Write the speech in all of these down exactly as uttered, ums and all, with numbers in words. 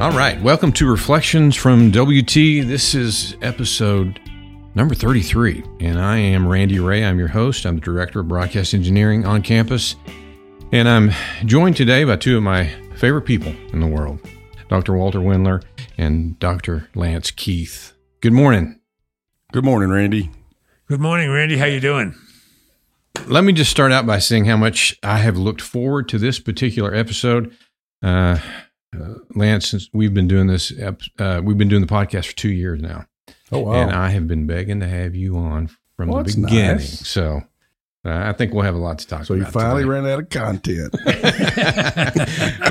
All right, welcome to Reflections from W T. This is episode number thirty-three, and I am Randy Ray. I'm your host. I'm the Director of Broadcast Engineering on campus, and I'm joined today by two of my favorite people in the world, Doctor Walter Wendler and Doctor Lance Keith. Good morning. Good morning, Randy. Good morning, Randy. How you doing? Let me just start out by saying how much I have looked forward to this particular episode. Uh, uh, Lance, since we've been doing this, uh, we've been doing the podcast for two years now. Oh, wow. And I have been begging to have you on from well, the beginning. Nice. So uh, I think we'll have a lot to talk so about. So you finally today. ran out of content.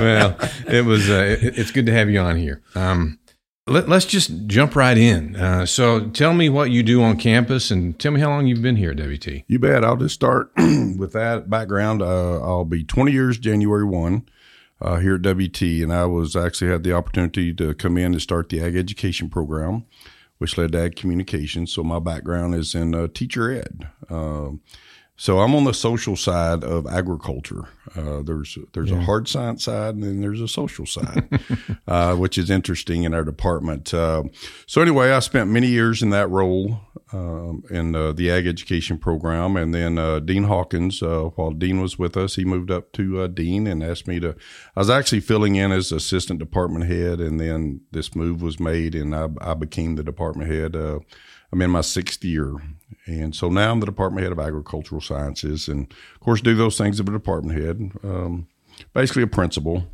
Well, it was, uh, it, it's good to have you on here. Um, let, let's just jump right in. Uh, so tell me what you do on campus and tell me how long you've been here at W T. You bet. I'll just start with that background. Uh, I'll be twenty years January first. Uh, here at W T, and I was actually had the opportunity to come in and start the Ag Education Program, which led to Ag Communications. So my background is in uh, teacher ed. Uh, so I'm on the social side of agriculture. Uh, there's there's yeah. a hard science side, and then there's a social side, uh, which is interesting in our department. Uh, so anyway, I spent many years in that role um, in uh, the Ag Education Program. And then uh, Dean Hawkins, uh, while Dean was with us, he moved up to uh, Dean and asked me to – I was actually filling in as assistant department head, and then this move was made, and I, I became the department head. uh I'm in my sixth year, and so now I'm the department head of agricultural sciences, and of course do those things of a department head, um, basically a principal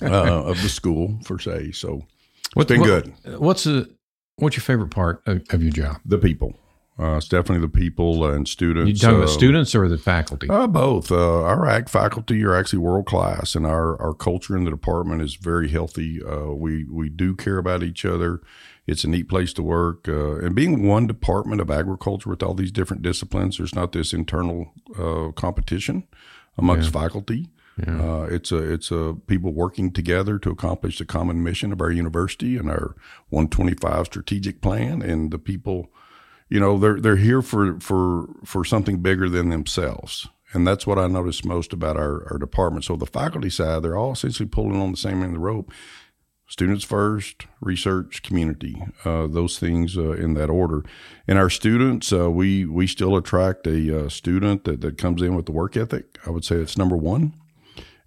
uh, of the school, per se. So it's what, been what, good. What's the what's your favorite part of, of your job? The people. Uh, it's definitely the people and students. You talking uh, about students or the faculty? Uh, both. Uh, our ag faculty are actually world class, and our, our culture in the department is very healthy. Uh, we we do care about each other. It's a neat place to work. Uh, and being one department of agriculture with all these different disciplines, there's not this internal uh, competition amongst yeah. faculty. Yeah. Uh, it's a it's a people working together to accomplish the common mission of our university and our one twenty-five strategic plan, and the people. You know, they're they're here for, for for something bigger than themselves. And that's what I noticed most about our, our department. So the faculty side, they're all essentially pulling on the same end of the rope. Students first, research, community, uh, those things uh, in that order. And our students, uh, we, we still attract a uh, student that, that comes in with the work ethic. I would say it's number one.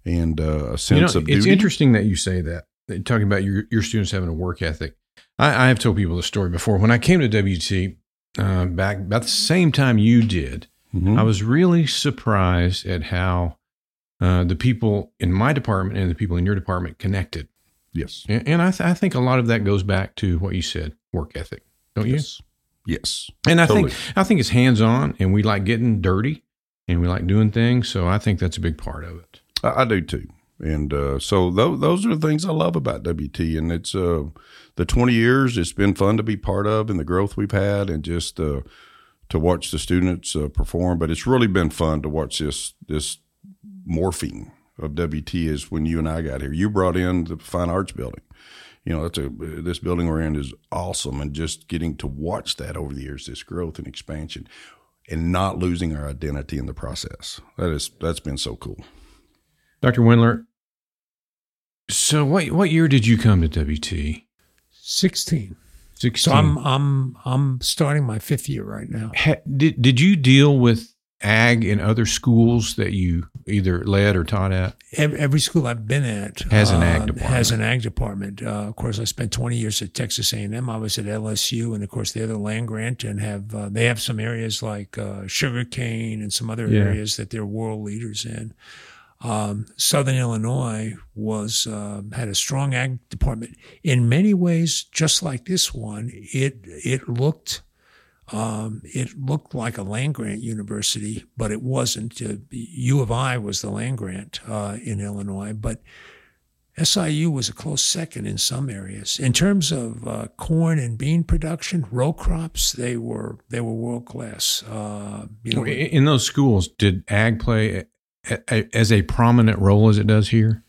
And uh, a sense you know, of duty. It's interesting that you say that, that you're talking about your, your students having a work ethic. I, I have told people this story before. When I came to W T, Uh, back about the same time you did, mm-hmm. I was really surprised at how uh, the people in my department and the people in your department connected. Yes. And, and I, th- I think a lot of that goes back to what you said, work ethic, don't yes. you? Yes. And I totally. think I think it's hands-on, and we like getting dirty, and we like doing things, so I think that's a big part of it. I, I do too. And uh, so th- those are the things I love about W T, and it's uh, the twenty years. It's been fun to be part of, and the growth we've had, and just uh, to watch the students uh, perform. But it's really been fun to watch this this morphing of W T. Is when you and I got here, you brought in the Fine Arts Building. You know, that's a this building we're in is awesome, and just getting to watch that over the years, this growth and expansion, and not losing our identity in the process. That is that's been so cool. Doctor Wendler, so what what year did you come to W T? Sixteen. Sixteen. So I'm I'm I'm starting my fifth year right now. Ha, did did you deal with ag in other schools that you either led or taught at? Every, every school I've been at has an ag department. Uh, has an ag department. Uh, of course, I spent twenty years at Texas A and M. I was at L S U, and of course, they're the land grant, and have uh, they have some areas like uh, sugarcane and some other yeah. areas that they're world leaders in. Um, Southern Illinois was uh, had a strong ag department. In many ways, just like this one, it it looked um, it looked like a land grant university, but it wasn't. Uh, U of I was the land grant uh, in Illinois, but S I U was a close second in some areas. In terms of uh, corn and bean production, row crops, they were they were world class. Uh, you know, in those schools, did ag play as a prominent role as it does here?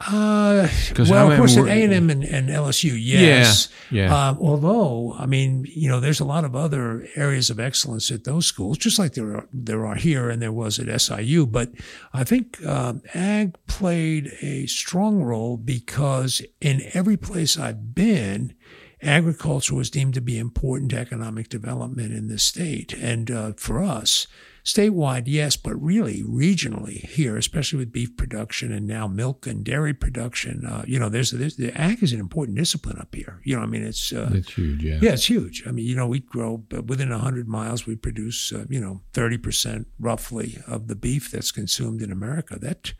Uh, well, of course, at A and M and, and L S U, yes. Yeah, yeah. Uh, although, I mean, you know, there's a lot of other areas of excellence at those schools, just like there are, there are here and there was at S I U. But I think um, ag played a strong role because in every place I've been, agriculture was deemed to be important to economic development in this state. And uh, for us, statewide, yes, but really regionally here, especially with beef production and now milk and dairy production, uh, you know, there's, there's the ag is an important discipline up here. You know, I mean, it's uh, it's huge. Yeah, yeah, it's huge. I mean, you know, we grow uh, within a hundred miles, we produce uh, you know thirty percent roughly of the beef that's consumed in America. That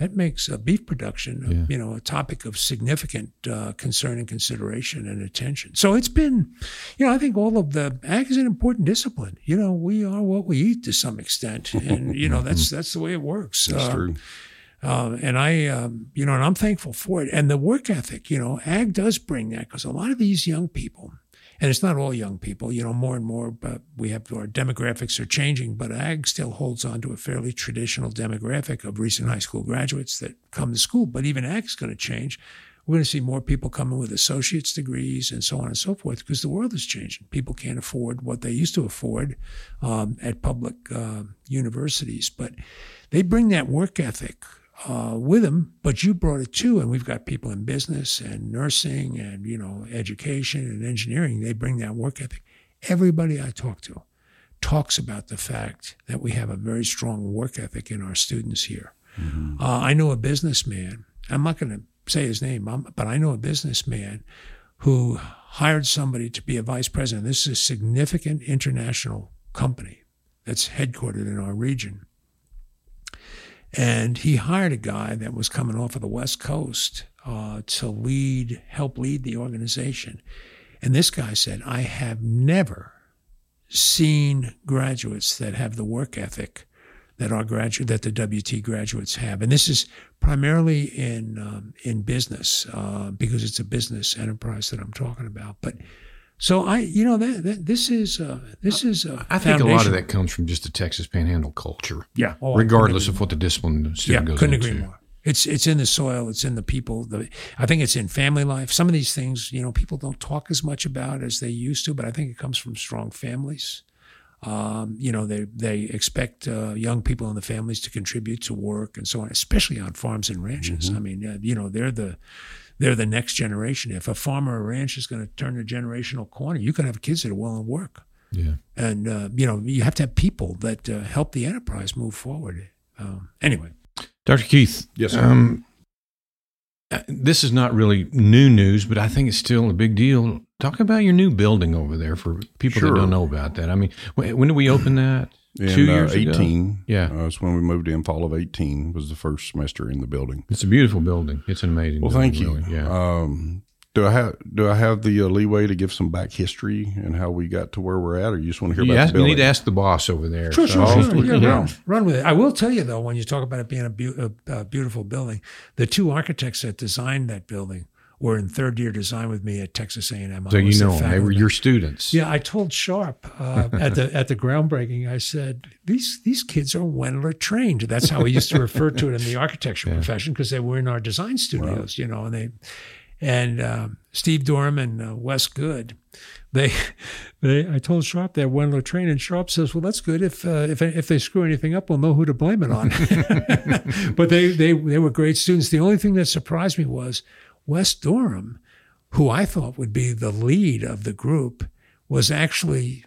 that makes uh, beef production, yeah. uh, you know, a topic of significant uh, concern and consideration and attention. So it's been, you know, I think all of the ag is an important discipline. You know, we are what we eat to some extent, and you know that's that's the way it works. That's uh, true. Uh, and I, um, you know, and I'm thankful for it. And the work ethic, you know, ag does bring that because a lot of these young people. And it's not all young people, you know, more and more, but we have our demographics are changing, but ag still holds on to a fairly traditional demographic of recent high school graduates that come to school. But even ag's going to change. We're going to see more people coming with associate's degrees and so on and so forth because the world is changing. People can't afford what they used to afford um, at public uh, universities, but they bring that work ethic Uh, with them, but you brought it too. And we've got people in business and nursing and, you know, education and engineering. They bring that work ethic. Everybody I talk to talks about the fact that we have a very strong work ethic in our students here. Mm-hmm. Uh, I know a businessman. I'm not going to say his name, but I know a businessman who hired somebody to be a vice president. This is a significant international company that's headquartered in our region. And he hired a guy that was coming off of the West Coast uh, to lead, help lead the organization. And this guy said, I have never seen graduates that have the work ethic that our gradu- that the W T graduates have. And this is primarily in um, in business uh, because it's a business enterprise that I'm talking about. But so I, you know, that, that this is uh, this is. A I think foundation. A lot of that comes from just the Texas Panhandle culture. Yeah, oh, regardless of what the discipline the student yeah, goes into. Yeah, couldn't agree more. It's it's in the soil. It's in the people. The, I think it's in family life. Some of these things, you know, people don't talk as much about as they used to, but I think it comes from strong families. Um, you know, they they expect uh, young people in the families to contribute to work and so on, especially on farms and ranches. Mm-hmm. I mean, uh, you know, they're the. They're the next generation. If a farm or a ranch is going to turn a generational corner, you can have kids that are willing to work. Yeah. And, uh, you know, you have to have people that uh, help the enterprise move forward. Um, anyway. Doctor Keith. Yes, sir. Um, this is not really new news, but I think it's still a big deal. Talk about your new building over there for people sure. that don't know about that. I mean, when did we open that? In, Two years uh, eighteen, ago? Yeah. Uh, that's when we moved in, fall of eighteen was the first semester in the building. It's a beautiful building. It's an amazing well, building. Well, thank you. Really. Yeah. Um, do I have do I have the uh, leeway to give some back history and how we got to where we're at, or you just want to hear you about ask, the building? You need to ask the boss over there. Sure, so. sure, sure. Yeah, run, run with it. I will tell you, though, when you talk about it being a, be- a, a beautiful building, the two architects that designed that building were in third year design with me at Texas A and M. So you know them. They were your students. Yeah, I told Sharp uh, at the at the groundbreaking, I said, these these kids are Wendler trained. That's how we used to refer to it in the architecture yeah. profession because they were in our design studios, wow. you know. And they and um, Steve Durham and uh, Wes Good, they they I told Sharp they're Wendler trained, and Sharp says, well, that's good. If uh, if if they screw anything up, we'll know who to blame it on. But they they they were great students. The only thing that surprised me was Wes Durham, who I thought would be the lead of the group, was actually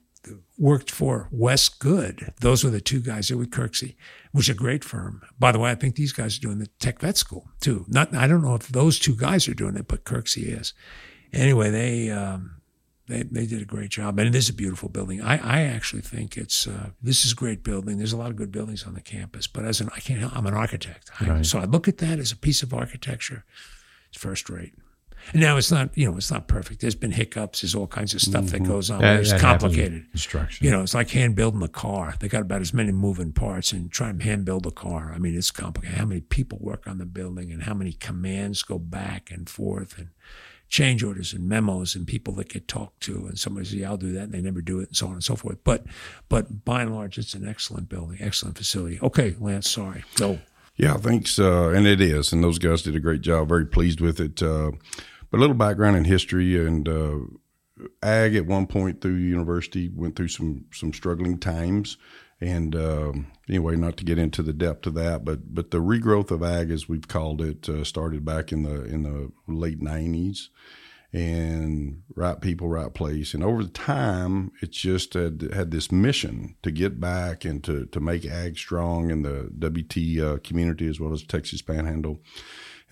worked for Wes Good. Those were the two guys there with Kirksey, which is a great firm. By the way, I think these guys are doing the Tech Vet School too. Not, I don't know if those two guys are doing it, but Kirksey is. Anyway, they um, they they did a great job, and it is a beautiful building. I, I actually think it's uh, this is a great building. There's a lot of good buildings on the campus, but as an I can't help, I'm an architect, I, right. so I look at that as a piece of architecture. It's first rate. And now it's not, you know, it's not perfect. There's been hiccups. There's all kinds of stuff mm-hmm. that goes on. That, it's complicated. Construction. You know, it's like hand building a car. They got about as many moving parts and try and hand build a car. I mean, it's complicated. How many people work on the building and how many commands go back and forth and change orders and memos and people that get talked to and somebody says, yeah, I'll do that, and they never do it and so on and so forth. But, but by and large, it's an excellent building, excellent facility. Okay, Lance, sorry. Go. Yeah, thanks. Uh, and it is. And those guys did a great job. Very pleased with it. Uh, but a little background in history and uh, ag at one point through university, went through some some struggling times. And uh, anyway, not to get into the depth of that, but but the regrowth of ag, as we've called it, uh, started back in the in the late nineties. And right people, right place. And over the time, it just had, had this mission to get back and to, to make ag strong in the W T uh, community as well as Texas Panhandle.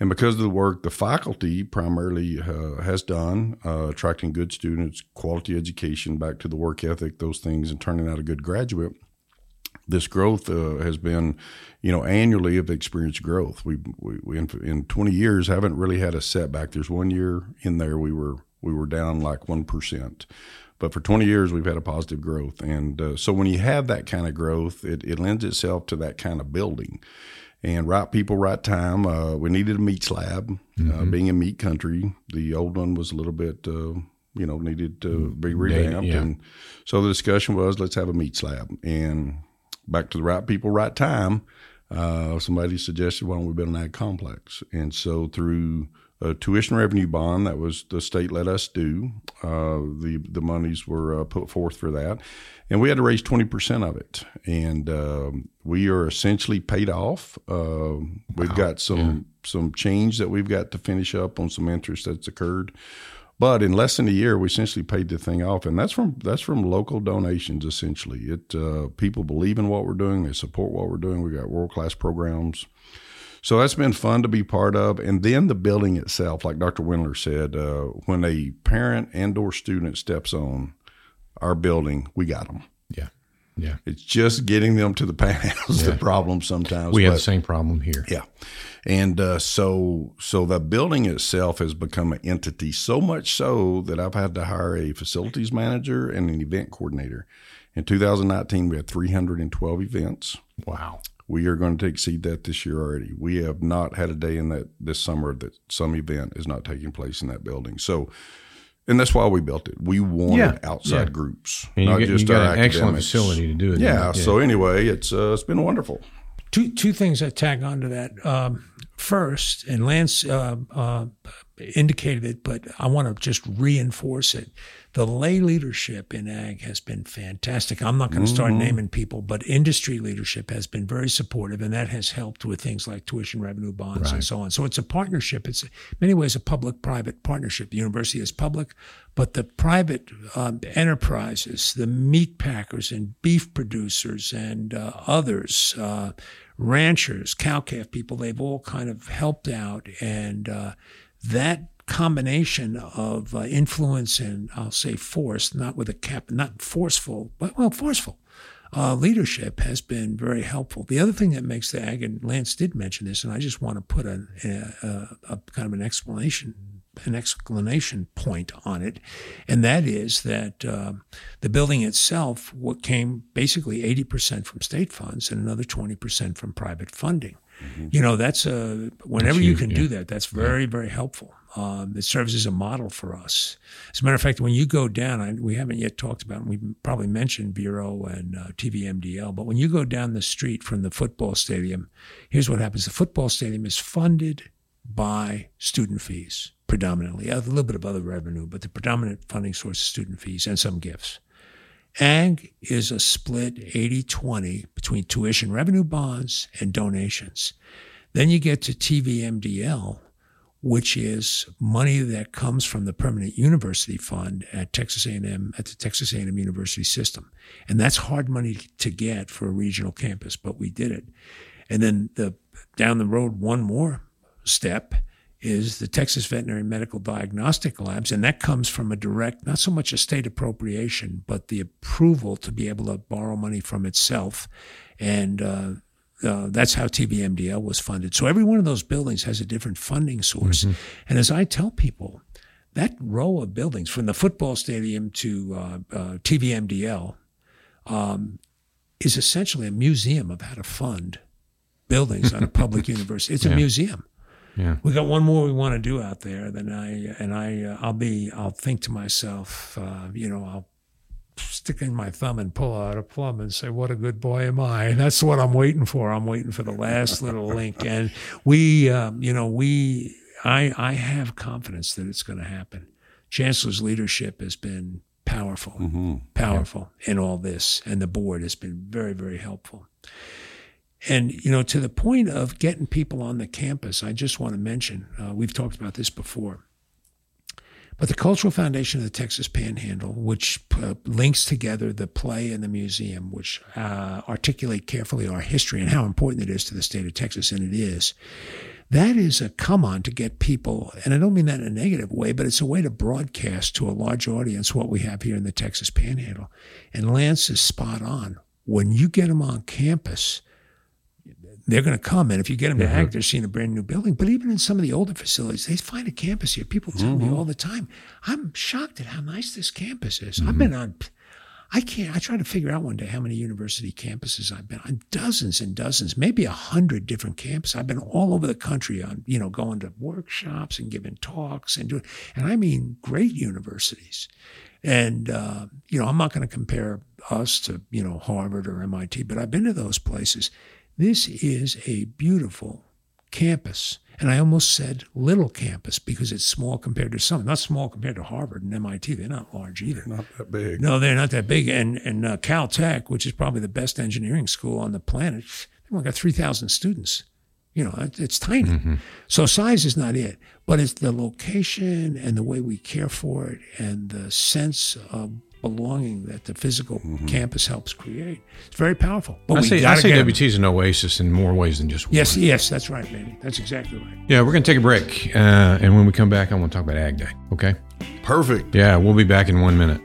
And because of the work the faculty primarily uh, has done, uh, attracting good students, quality education, back to the work ethic, those things, and turning out a good graduate, this growth uh, has been, you know, annually have experienced growth. We, we, we in, in twenty years haven't really had a setback. There's one year in there we were we were down like one percent. But for twenty years, we've had a positive growth. And uh, so when you have that kind of growth, it, it lends itself to that kind of building. And right people, right time. Uh, we needed a meats lab. Mm-hmm. Uh, being in meat country, the old one was a little bit uh, – you know, needed to be revamped. Yeah. And so the discussion was, let's have a meat slab. And back to the right people, right time, uh, somebody suggested, why don't we build an ag complex? And so through a tuition revenue bond, that was the state let us do, uh, the the monies were uh, put forth for that. And we had to raise twenty percent of it. And um, we are essentially paid off. Uh, we've wow. got some yeah. some change that we've got to finish up on some interest that's occurred. But in less than a year, we essentially paid the thing off, and that's from that's from local donations. Essentially, it uh, people believe in what we're doing, they support what we're doing. We got world class programs, so that's been fun to be part of. And then the building itself, like Doctor Wendler said, uh, when a parent and/or student steps on our building, we got them. Yeah, yeah. It's just getting them to the panhandle is yeah. the problem sometimes. We but, have the same problem here. Yeah. And uh, so so the building itself has become an entity, so much so that I've had to hire a facilities manager and an event coordinator. In two thousand nineteen, we had three hundred twelve events. Wow. We are going to exceed that this year already. We have not had a day in that this summer that some event is not taking place in that building. So, and that's why we built it. We wanted yeah, outside yeah. groups, and not you get, just you got our an academics. Excellent facility to do it. Yeah, yeah. So anyway, it's uh, it's been wonderful. Two two things I tag onto that. Um, first, and Lance uh, uh, indicated it, but I want to just reinforce it. The lay leadership in ag has been fantastic. I'm not going to start mm-hmm. naming people, but industry leadership has been very supportive, and that has helped with things like tuition revenue bonds right. and so on. So it's a partnership. It's in many ways a public-private partnership. The university is public, but the private um, enterprises, the meat packers and beef producers and uh, others, uh, ranchers, cow-calf people, they've all kind of helped out, and uh, that combination of uh, influence and I'll say force, not with a cap, not forceful, but well, forceful uh, leadership has been very helpful. The other thing that makes the ag, and Lance did mention this, and I just want to put a, a, a kind of an explanation, an exclamation point on it, and that is that uh, the building itself what came basically eighty percent from state funds and another twenty percent from private funding. Mm-hmm. You know, that's a, whenever that's you, you can yeah. do that, that's very, yeah. very helpful. Um, it serves as a model for us. As a matter of fact, when you go down, I, we haven't yet talked about, and we've probably mentioned Bureau and uh, T V M D L, but when you go down the street from the football stadium, here's what happens. The football stadium is funded by student fees predominantly, a little bit of other revenue, but the predominant funding source is student fees and some gifts. Ag is a split eighty twenty between tuition revenue bonds and donations. Then you get to T V M D L, which is money that comes from the Permanent University Fund at Texas A and M, at the Texas A and M University system. And that's hard money to get for a regional campus, but we did it. And then the down the road, one more step is the Texas Veterinary Medical Diagnostic Labs, and that comes from a direct, not so much a state appropriation, but the approval to be able to borrow money from itself. And uh, uh, that's how T B M D L was funded. So every one of those buildings has a different funding source. Mm-hmm. And as I tell people, that row of buildings, from the football stadium to uh, uh, T B M D L, um, is essentially a museum of how to fund buildings on a public university. It's yeah. a museum. Yeah. We got one more we want to do out there. Then I and I, uh, I'll be. I'll think to myself. Uh, you know, I'll sticking my thumb and pull out a plum and say, what a good boy am I? And that's what I'm waiting for. I'm waiting for the last little link. And we, um, you know, we, I, I have confidence that it's going to happen. Chancellor's leadership has been powerful, mm-hmm. powerful yeah. in all this. And the board has been very, very helpful. And, you know, to the point of getting people on the campus, I just want to mention, uh, we've talked about this before, but the Cultural Foundation of the Texas Panhandle, which uh, links together the play and the museum, which uh, articulate carefully our history and how important it is to the state of Texas, and it is, that is a come-on to get people, and I don't mean that in a negative way, but it's a way to broadcast to a large audience what we have here in the Texas Panhandle. And Lance is spot on. When you get them on campus, they're going to come, and if you get them to mm-hmm. act, they're seeing a brand new building. But even in some of the older facilities, they find a campus here. People tell mm-hmm. me all the time, I'm shocked at how nice this campus is. Mm-hmm. I've been on, I can't, I try to figure out one day how many university campuses I've been on, dozens and dozens, maybe a hundred different campuses. I've been all over the country on, you know, going to workshops and giving talks and doing, and I mean great universities. And, uh, you know, I'm not going to compare us to, you know, Harvard or M I T, but I've been to those places. This is a beautiful campus. And I almost said little campus because it's small compared to some. Not small compared to Harvard and M I T. They're not large either. They're not that big. No, they're not that big. And and uh, Caltech, which is probably the best engineering school on the planet, they've only got three thousand students. You know, it, it's tiny. Mm-hmm. So size is not it. But it's the location and the way we care for it and the sense of belonging that the physical mm-hmm. campus helps create. It's very powerful. But I say, I say W T is an oasis in more ways than just one. Yes, yes, that's right, baby. That's exactly right. Yeah, we're going to take a break. Uh, and when we come back, I want to talk about Ag Day, okay? Perfect. Yeah, we'll be back in one minute.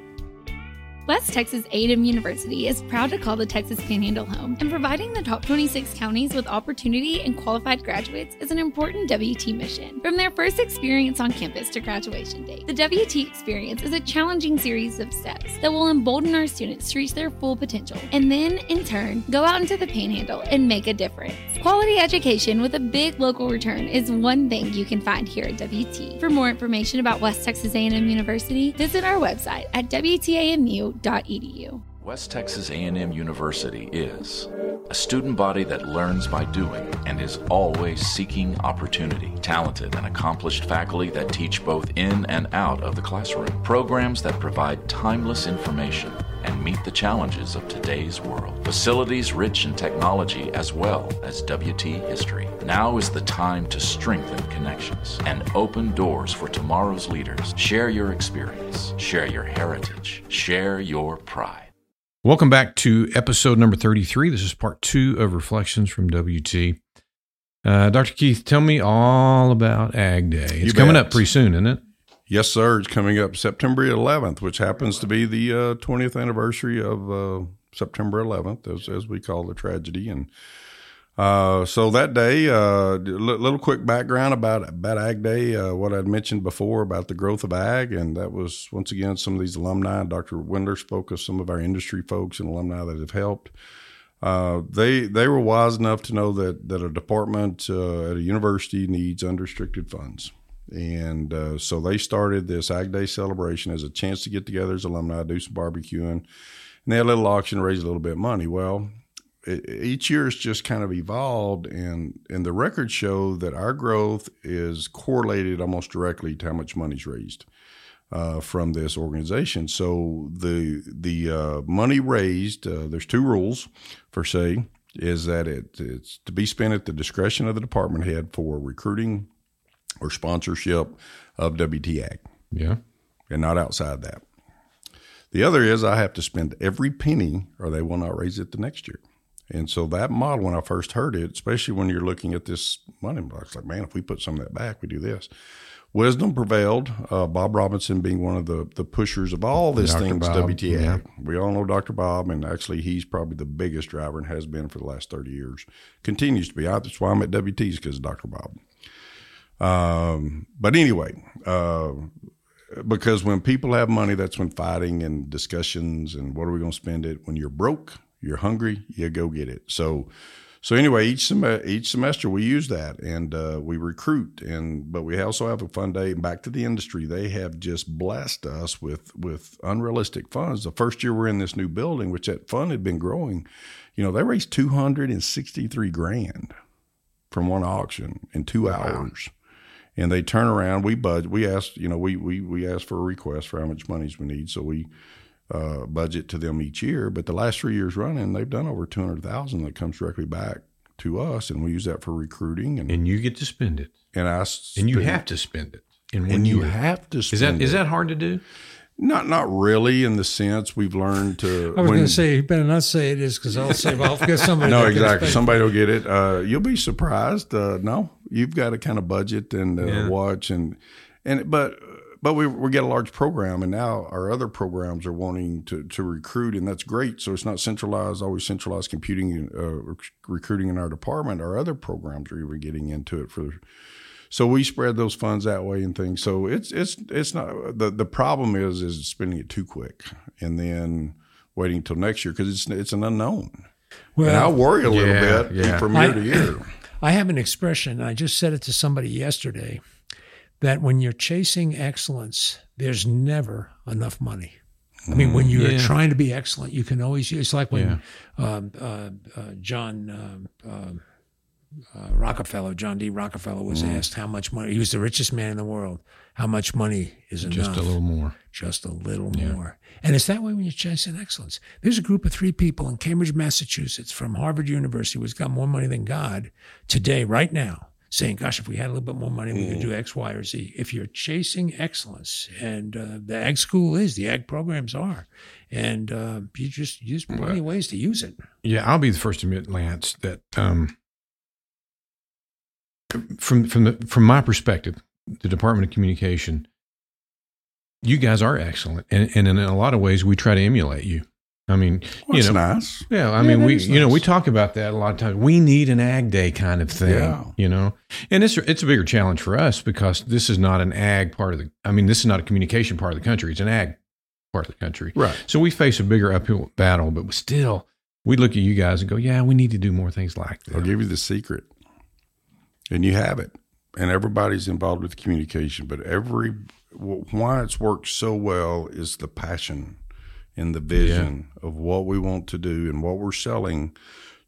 West Texas A and M University is proud to call the Texas Panhandle home, and providing the top twenty-six counties with opportunity and qualified graduates is an important W T mission. From their first experience on campus to graduation day, the W T experience is a challenging series of steps that will embolden our students to reach their full potential, and then, in turn, go out into the Panhandle and make a difference. Quality education with a big local return is one thing you can find here at W T. For more information about West Texas A and M University, visit our website at W T A M U dot com. West Texas A and M University is a student body that learns by doing and is always seeking opportunity. Talented and accomplished faculty that teach both in and out of the classroom. Programs that provide timeless information and meet the challenges of today's world. Facilities rich in technology as well as W T history. Now is the time to strengthen connections and open doors for tomorrow's leaders. Share your experience, share your heritage, share your pride. Welcome back to episode number thirty-three. This is part two of Reflections from W T. Uh, Doctor Keith, tell me all about Ag Day. It's you coming bet. up pretty soon, isn't it? Yes, sir. It's coming up September eleventh, which happens to be the uh, twentieth anniversary of uh, September eleventh, as, as we call the tragedy. And uh, so that day, a uh, little quick background about, about Ag Day, uh, what I'd mentioned before about the growth of ag. And that was, once again, some of these alumni. Doctor Wendler spoke of some of our industry folks and alumni that have helped. Uh, they they were wise enough to know that, that a department uh, at a university needs unrestricted funds. And uh, so they started this Ag Day celebration as a chance to get together as alumni, do some barbecuing, and they had a little auction, raise a little bit of money. Well, it, each year it's just kind of evolved, and, and the records show that our growth is correlated almost directly to how much money's raised uh, from this organization. So the the uh, money raised, uh, there's two rules per se, is that it, it's to be spent at the discretion of the department head for recruiting or sponsorship of W T A C. Yeah. And not outside that. The other is I have to spend every penny or they will not raise it the next year. And so that model, when I first heard it, especially when you're looking at this money box, like, man, if we put some of that back, we do this. Wisdom prevailed, uh, Bob Robinson being one of the, the pushers of all this things, W T A C. Yeah. We all know Doctor Bob, and actually he's probably the biggest driver and has been for the last thirty years. Continues to be. That's why I'm at W T, is because of Doctor Bob. Um, but anyway, uh, because when people have money, that's when fighting and discussions and what are we going to spend it. When you're broke, you're hungry, you go get it. So, So anyway, each sem- each semester we use that, and uh, we recruit, and but we also have a fund day. And back to the industry, they have just blessed us with with unrealistic funds. The first year we're in this new building, which that fund had been growing, you know, they raised two hundred and sixty three grand from one auction in two wow. hours. And they turn around, we budget, we ask, you know, we, we, we ask for a request for how much monies we need. So we uh, budget to them each year. But the last three years running, they've done over two hundred thousand that comes directly back to us. And we use that for recruiting. And, and you get to spend it. And I And you have it. to spend it. In one and year. you have to spend is that, it. Is that hard to do? Not not really in the sense we've learned to. I was going to say, you better not say it is because I'll say, well, I'll get somebody. No, exactly. Somebody will get it. Uh, you'll be surprised. Uh, no, you've got to kind of budget and uh, yeah. watch. and and But but we we get a large program, and now our other programs are wanting to, to recruit, and that's great. So it's not centralized, always centralized computing, uh, recruiting in our department. Our other programs are even getting into it for So we spread those funds that way and things. So it's it's it's not the, the problem is is spending it too quick and then waiting until next year because it's it's an unknown. Well, and I worry a little yeah, bit yeah. from year I, to year. I have an expression. I just said it to somebody yesterday that when you're chasing excellence, there's never enough money. I mean, when you're yeah. trying to be excellent, you can always. It's like when yeah. um, uh, uh, John. Um, uh, Uh, Rockefeller, John D. Rockefeller was mm. asked how much money, he was the richest man in the world, how much money is enough? Just a little more. Just a little yeah. more. And it's that way when you're chasing excellence. There's a group of three people in Cambridge, Massachusetts from Harvard University who's got more money than God today, right now, saying, gosh, if we had a little bit more money, we mm. could do X, Y, or Z. If you're chasing excellence, and uh, the ag school is, the ag programs are, and uh, you just use plenty of ways to use it. Yeah, I'll be the first to admit, Lance, that... Um, From from the from my perspective, the Department of Communication, you guys are excellent, and, and in a lot of ways, we try to emulate you. I mean, well, you know, nice. Yeah, I yeah, mean, we nice. you know we talk about that a lot of times. We need an ag day kind of thing, yeah. you know, and it's it's a bigger challenge for us because this is not an ag part of the. I mean, this is not a communication part of the country. It's an ag part of the country, right? So we face a bigger uphill battle, but still, we look at you guys and go, yeah, we need to do more things like that. I'll give you the secret. And you have it, and everybody's involved with communication. But every why it's worked so well is the passion and the vision yeah. of what we want to do and what we're selling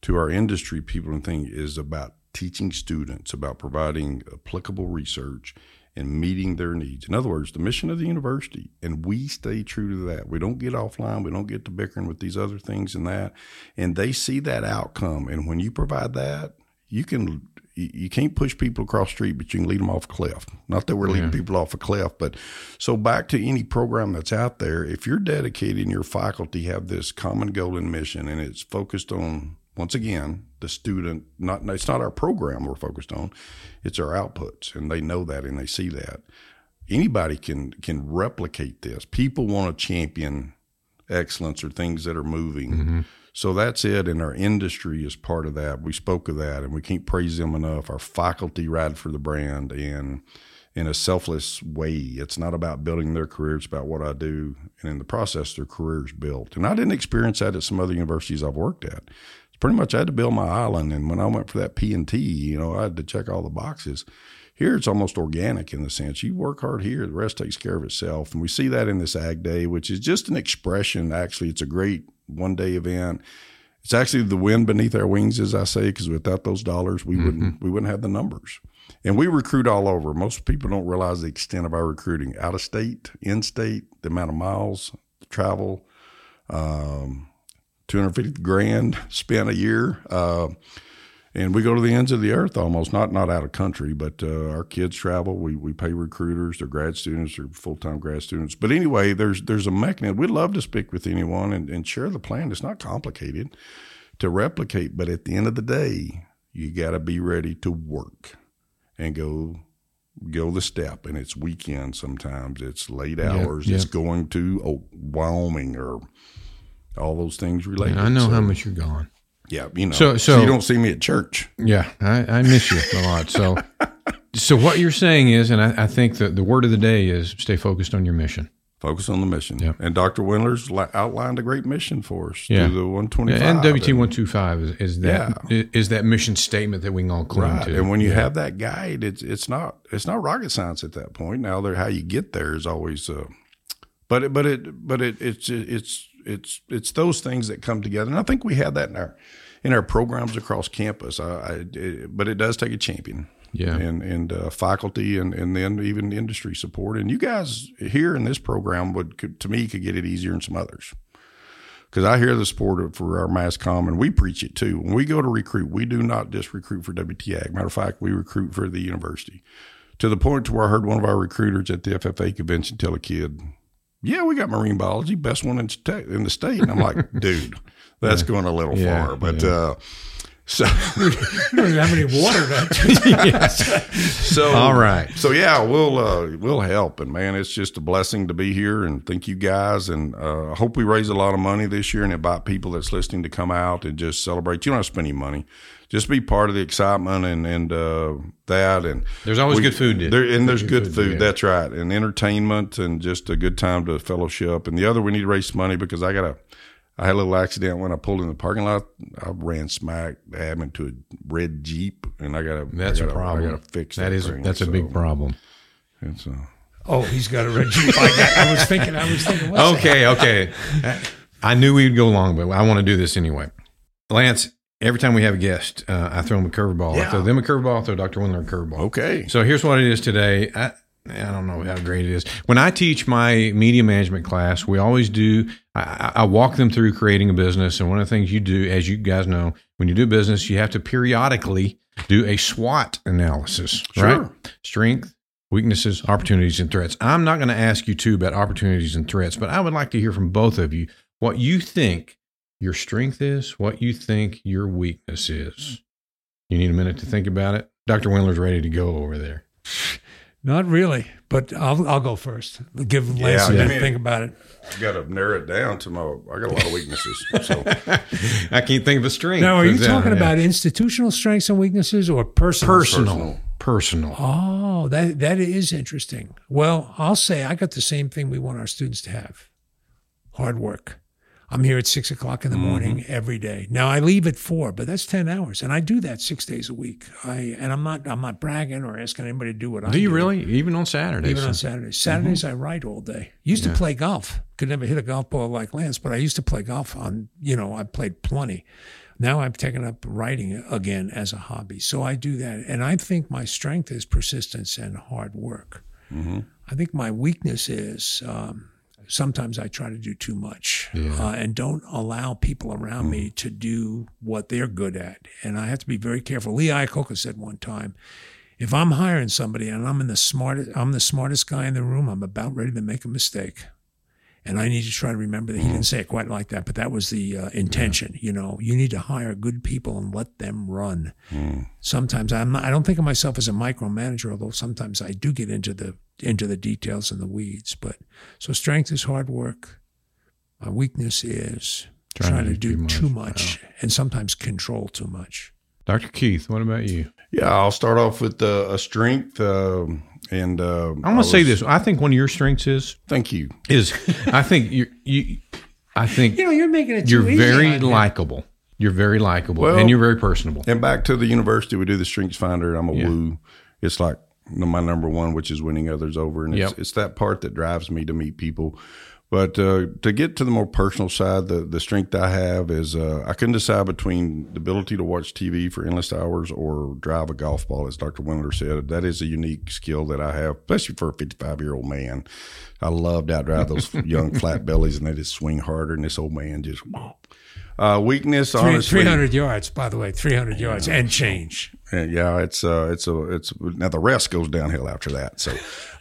to our industry people and things is about teaching students, about providing applicable research and meeting their needs. In other words, the mission of the university, and we stay true to that. We don't get offline. We don't get to bickering with these other things and that. And they see that outcome. And when you provide that, you can – you can't push people across the street, but you can lead them off a cliff. Not that we're leading yeah. people off a cliff, but so back to any program that's out there, if you're dedicated and your faculty have this common goal and mission, and it's focused on, once again, the student, not it's not our program we're focused on, it's our outputs, and they know that and they see that. Anybody can can replicate this. People want to champion excellence or things that are moving. Mm-hmm. So that's it, and our industry is part of that. We spoke of that, and we can't praise them enough. Our faculty ride for the brand, and in a selfless way. It's not about building their career. It's about what I do, and in the process, their career is built. And I didn't experience that at some other universities I've worked at. It's pretty much I had to build my island, and when I went for that P and T, you know, I had to check all the boxes. Here it's almost organic in the sense you work hard here, the rest takes care of itself. And we see that in this Ag Day, which is just an expression. Actually, it's a great one-day event. It's actually the wind beneath our wings, as I say, because without those dollars, we mm-hmm. wouldn't we wouldn't have the numbers. And we recruit all over. Most people don't realize the extent of our recruiting. Out of state, in-state, the amount of miles, travel, um, two hundred fifty grand spent a year. Uh, and we go to the ends of the earth almost, not not out of country, but uh, our kids travel. We we pay recruiters. They're grad students. They're full-time grad students. But anyway, there's there's a mechanism. We'd love to speak with anyone and, and share the plan. It's not complicated to replicate, but at the end of the day, you got to be ready to work and go go the step. And it's weekends sometimes. It's late hours. Yeah, yeah. It's going to Wyoming or all those things related. Yeah, I know so, how much you're gone. Yeah, you know, so, so, so you don't see me at church. Yeah, I, I miss you a lot. So so what you're saying is, and I, I think that the word of the day is stay focused on your mission. Focus on the mission. Yep. And Doctor Wendler's la- outlined a great mission for us yeah. through the one twenty-five. Yeah, and W T one twenty-five is, is that yeah. is that mission statement that we can all cling right. to. And when you yeah. have that guide, it's it's not it's not rocket science at that point. Now, there how you get there is always, uh, but it, but it but it it's it's it's it's those things that come together. And I think we have that in our in our programs across campus. I, I it, but it does take a champion. Yeah, and and uh, faculty, and, and then even industry support, and you guys here in this program would could, to me could get it easier than some others, because I hear the support for our mass comm, and we preach it too. When we go to recruit, we do not just recruit for W T A G. Matter of fact, we recruit for the university, to the point to where I heard one of our recruiters at the F F A convention tell a kid, "Yeah, we got marine biology, best one in te- in the state," and I'm like, "Dude, that's yeah. going a little yeah, far," but. Yeah. uh So we don't even have any water to So all right. So yeah, we'll uh, we'll help, and man, it's just a blessing to be here, and thank you guys, and uh, I hope we raise a lot of money this year and invite people that's listening to come out and just celebrate. You don't have to spend any money. Just be part of the excitement and and uh, that, and there's always we, good food. There, and there's, there's good, good food. food yeah. That's right, and entertainment, and just a good time to fellowship. And the other, we need to raise some money because I got a. I had a little accident when I pulled in the parking lot. I ran smack dab into a red Jeep, and I got to. That's gotta, a problem. I got to fix that. That is thing. that's so, a big problem. It's a, oh, he's got a red Jeep. I, got, I was thinking. I was thinking. What's okay, that? okay. I knew we'd go long, but I want to do this anyway. Lance, every time we have a guest, uh, I throw him a curveball. Yeah. I throw them a curveball. I throw Doctor Wendler a curveball. Okay. So here's what it is today. I, I don't know how great it is. When I teach my media management class, we always do, I, I walk them through creating a business. And one of the things you do, as you guys know, when you do business, you have to periodically do a SWOT analysis, right? Sure. Strength, weaknesses, opportunities, and threats. I'm not going to ask you two about opportunities and threats, but I would like to hear from both of you what you think your strength is, what you think your weakness is. You need a minute to think about it. Doctor Wendler's ready to go over there. Not really, but I'll I'll go first. Give Lance yeah, a minute to think about it. I got to narrow it down to my. I got a lot of weaknesses, so I can't think of a strength. Now, are you talking out. about institutional strengths and weaknesses, or personal? Personal, personal. Oh, that that is interesting. Well, I'll say I got the same thing we want our students to have: hard work. I'm here at six o'clock in the morning mm-hmm. every day. Now I leave at four, but that's ten hours, and I do that six days a week. I and I'm not I'm not bragging or asking anybody to do what do I do. Do you really? Even on Saturdays? Even on Saturdays. Saturdays mm-hmm. I write all day. Used yeah. to play golf. Could never hit a golf ball like Lance, but I used to play golf on. You know, I played plenty. Now I've taken up writing again as a hobby, so I do that. And I think my strength is persistence and hard work. Mm-hmm. I think my weakness is. Um, Sometimes I try to do too much yeah. uh, and don't allow people around mm. me to do what they're good at. And I have to be very careful. Lee Iacocca said one time, if I'm hiring somebody and I'm in the smartest, I'm the smartest guy in the room, I'm about ready to make a mistake. And I need to try to remember that. He didn't say it quite like that, but that was the uh, intention. Yeah. You know, you need to hire good people and let them run. Mm. Sometimes I'm not, I don't think of myself as a micromanager, although sometimes I do get into the into the details and the weeds. But so strength is hard work. My weakness is trying, trying to, to do too much, too much wow. and sometimes control too much. Doctor Keith, what about you? Yeah, I'll start off with uh, a strength. Uh, and uh, I want to say this. I think one of your strengths is. Thank you. Is I think you you. I think you know you're making it. Too you're, easy very likable. You're very likable. Well, and you're very personable. And back to the university, we do the Strengths Finder. I'm a yeah. woo. It's like my number one, which is winning others over, and it's, yep. it's that part that drives me to meet people. But uh, to get to the more personal side, the, the strength I have is uh, I couldn't decide between the ability to watch T V for endless hours or drive a golf ball, as Doctor Wendler said. That is a unique skill that I have, especially for a fifty-five-year-old man. I love to outdrive those young flat bellies, and they just swing harder, and this old man just uh, weakness. Three, honestly, three hundred yards, by the way, three hundred yeah. yards and change. And yeah, it's uh, it's a it's now the rest goes downhill after that. So,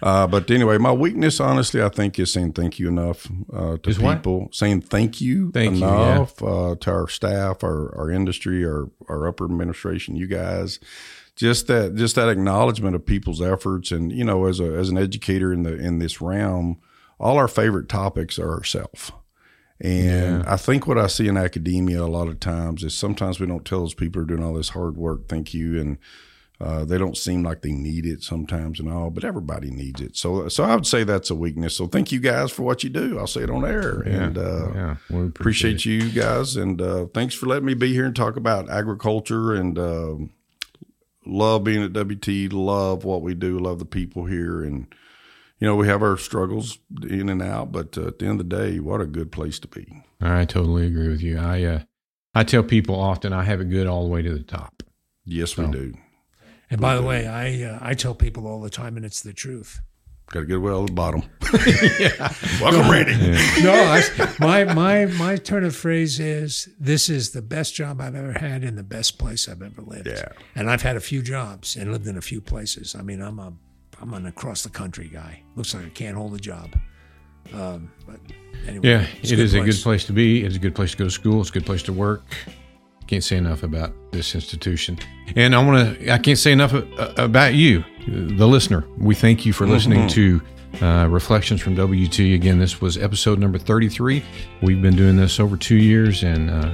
uh, but anyway, my weakness, honestly, I think is saying thank you enough uh, to is people, what? saying thank you thank enough you, yeah. uh, to our staff, our our industry, our our upper administration, you guys. Just that just that acknowledgement of people's efforts, and you know, as a as an educator in the in this realm, all our favorite topics are ourselves. And yeah. I think what I see in academia a lot of times is sometimes we don't tell those people who are doing all this hard work, thank you. And Uh, they don't seem like they need it sometimes and all, but everybody needs it. So so I would say that's a weakness. So thank you guys for what you do. I'll say it on air. Yeah, and uh, yeah, we appreciate, appreciate you guys. And uh, thanks for letting me be here and talk about agriculture. And uh, love being at W T, love what we do, love the people here. And, you know, we have our struggles in and out, but uh, at the end of the day, what a good place to be. I totally agree with you. I, uh, I tell people often I have it good all the way to the top. Yes, so. we do. And by the way, I uh, I tell people all the time, and it's the truth. Got to get well at the bottom. yeah. Welcome, no, Randy. Yeah. no, I, my my my turn of phrase is: this is the best job I've ever had, and the best place I've ever lived. Yeah. And I've had a few jobs and lived in a few places. I mean, I'm a I'm an across the country guy. Looks like I can't hold a job. Um, but anyway, yeah, it is place. a good place to be. It's a good place to go to school. It's a good place to work. Can't say enough about this institution, and I want to. I can't say enough about you, the listener. We thank you for listening mm-hmm. to uh, Reflections from W T. Again, this was episode number thirty-three. We've been doing this over two years, and uh,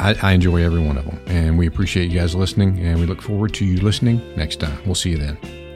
I, I enjoy every one of them. And we appreciate you guys listening, and we look forward to you listening next time. We'll see you then.